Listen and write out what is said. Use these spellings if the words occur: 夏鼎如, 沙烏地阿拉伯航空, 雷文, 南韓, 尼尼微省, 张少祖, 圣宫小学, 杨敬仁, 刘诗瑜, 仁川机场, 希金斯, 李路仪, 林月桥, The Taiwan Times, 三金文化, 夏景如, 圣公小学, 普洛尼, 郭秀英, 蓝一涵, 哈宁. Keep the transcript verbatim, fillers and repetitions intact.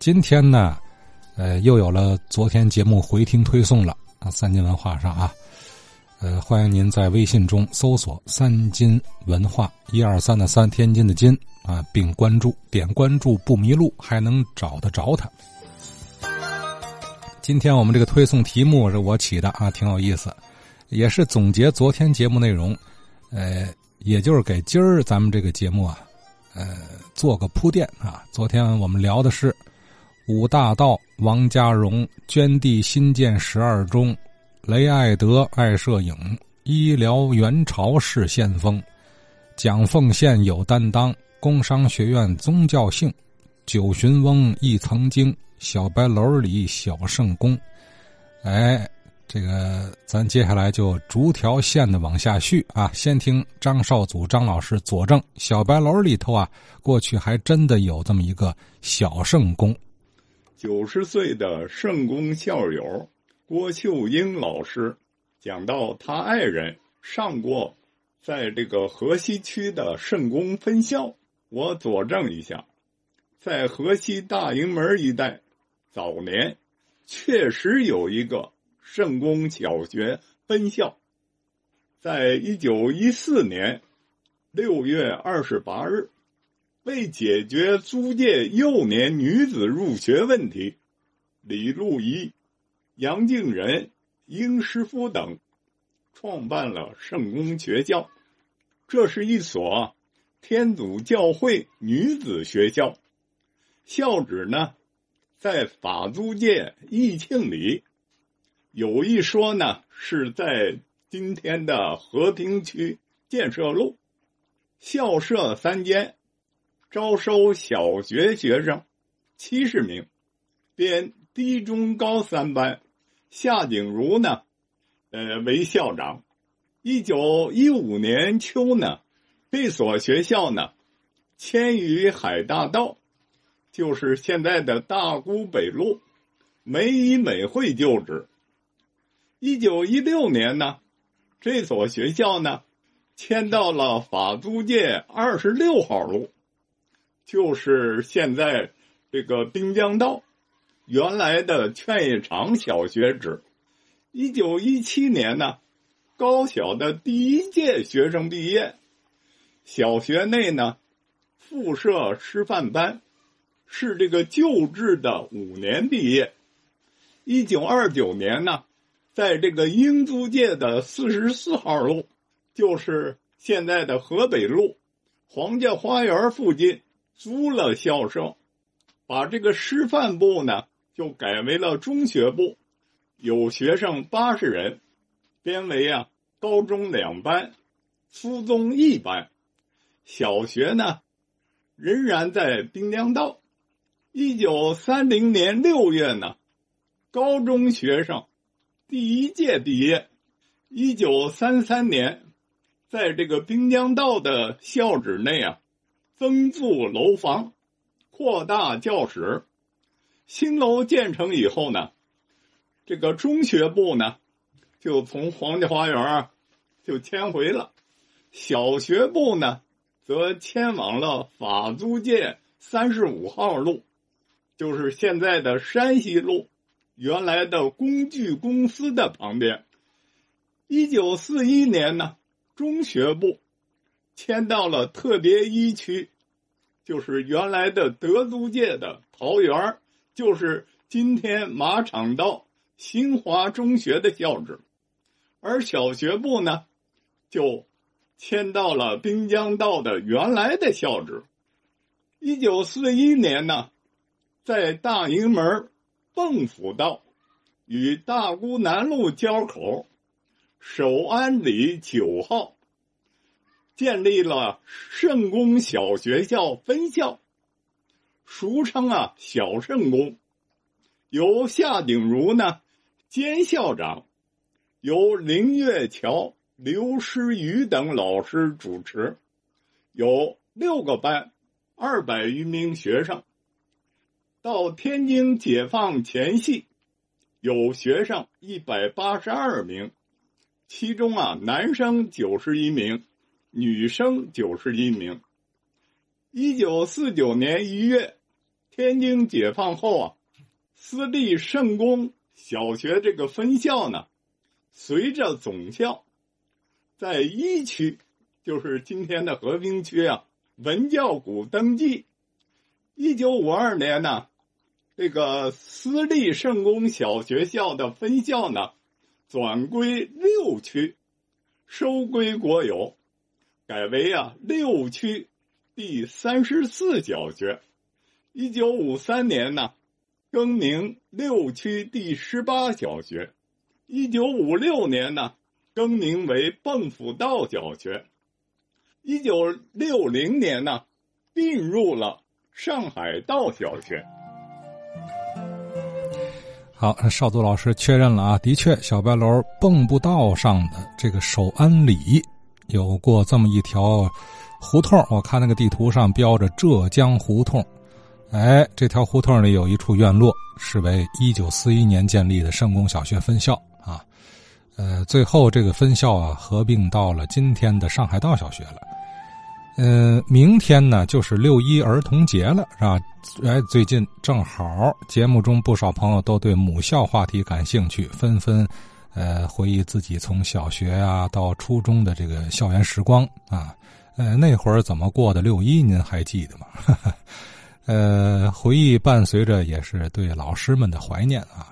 今天呢，呃，又有了昨天节目回听推送了啊，三金文化上啊，呃，欢迎您在微信中搜索“三金文化”，一二三的三，天津的津啊，并关注，点关注不迷路，还能找得着它。今天我们这个推送题目是我起的啊，挺有意思，也是总结昨天节目内容，呃，也就是给今儿咱们这个节目啊，呃，做个铺垫啊。昨天我们聊的是五大道、王家荣、捐地新建十二中、雷爱德爱摄影、医疗元朝式先锋、蒋奉献有担当、工商学院宗教性、九旬翁亦曾经、小白楼里小圣宫。哎，这个咱接下来就逐条线的往下续啊，先听张少祖张老师佐证，小白楼里头啊，过去还真的有这么一个小圣宫。九十岁的圣宫校友郭秀英老师讲到，他爱人上过在这个河西区的圣宫分校，我佐证一下。在河西大营门一带，早年确实有一个圣宫小学分校。在一九一四年六月二十八日，为解决租界幼年女子入学问题，李路仪、杨敬仁、英师夫等创办了圣宫学校。这是一所天主教会女子学校，校址呢在法租界义庆里，有一说呢是在今天的和平区建设路。校舍三间，招收小学学生七十名，编低中高三班，夏景如呢呃为校长。一九一五年秋呢，这所学校呢迁于海大道，就是现在的大沽北路美以美会旧址。一九一六年呢，这所学校呢迁到了法租界二十六号路，就是现在这个滨江道原来的劝业场小学址。一九一七年呢，高小的第一届学生毕业，小学内呢附设师范班，是这个旧制的五年毕业。一九二九年呢，在这个英租界的四十四号路，就是现在的河北路皇家花园附近租了校舍，把这个师范部呢就改为了中学部，有学生八十人，编为啊高中两班，初中一班。小学呢仍然在滨江道。一九三零年六月呢，高中学生第一届毕业。一九三三年，在这个滨江道的校址内啊，增筑楼房，扩大教室。新楼建成以后呢，这个中学部呢就从皇家花园啊就迁回了，小学部呢则迁往了法租界三十五号路，就是现在的山西路原来的工具公司的旁边。一九四一年呢，中学部迁到了特别一区，就是原来的德租界的桃园，就是今天马场道新华中学的校址。而小学部呢就迁到了滨江道的原来的校址。一九四一年呢，在大营门蚌埠道与大沽南路交口首安里九号建立了圣宫小学校分校，俗称啊小圣宫，由夏鼎如呢兼校长，由林月桥、刘诗瑜等老师主持，有六个班，二百余名学生。到天津解放前夕，有学生一百八十二名。其中啊，男生九十一名，女生九十一名。一九四九年一月，天津解放后啊，私立圣公小学这个分校呢，随着总校在一区，就是今天的和平区啊，文教股登记。一九五二年呢，这个私立圣公小学校的分校呢，转归六区，收归国有，改为啊六区第三十四小学。一九五三年呢，更名六区第十八小学。一九五六年呢，更名为蚌埠道小学。一九六零年呢，并入了上海道小学。好，少祖老师确认了啊，的确小白楼蚌埠道上的这个守安里有过这么一条胡同，我看那个地图上标着浙江胡同。哎，这条胡同里有一处院落，是为一九四一年建立的圣公小学分校啊。呃，最后这个分校啊合并到了今天的上海道小学了。呃，明天呢就是六一儿童节了，是吧？哎，最近正好节目中不少朋友都对母校话题感兴趣，纷纷呃回忆自己从小学啊到初中的这个校园时光啊。呃，那会儿怎么过的六一，您还记得吗？呵呵呃，回忆伴随着也是对老师们的怀念啊。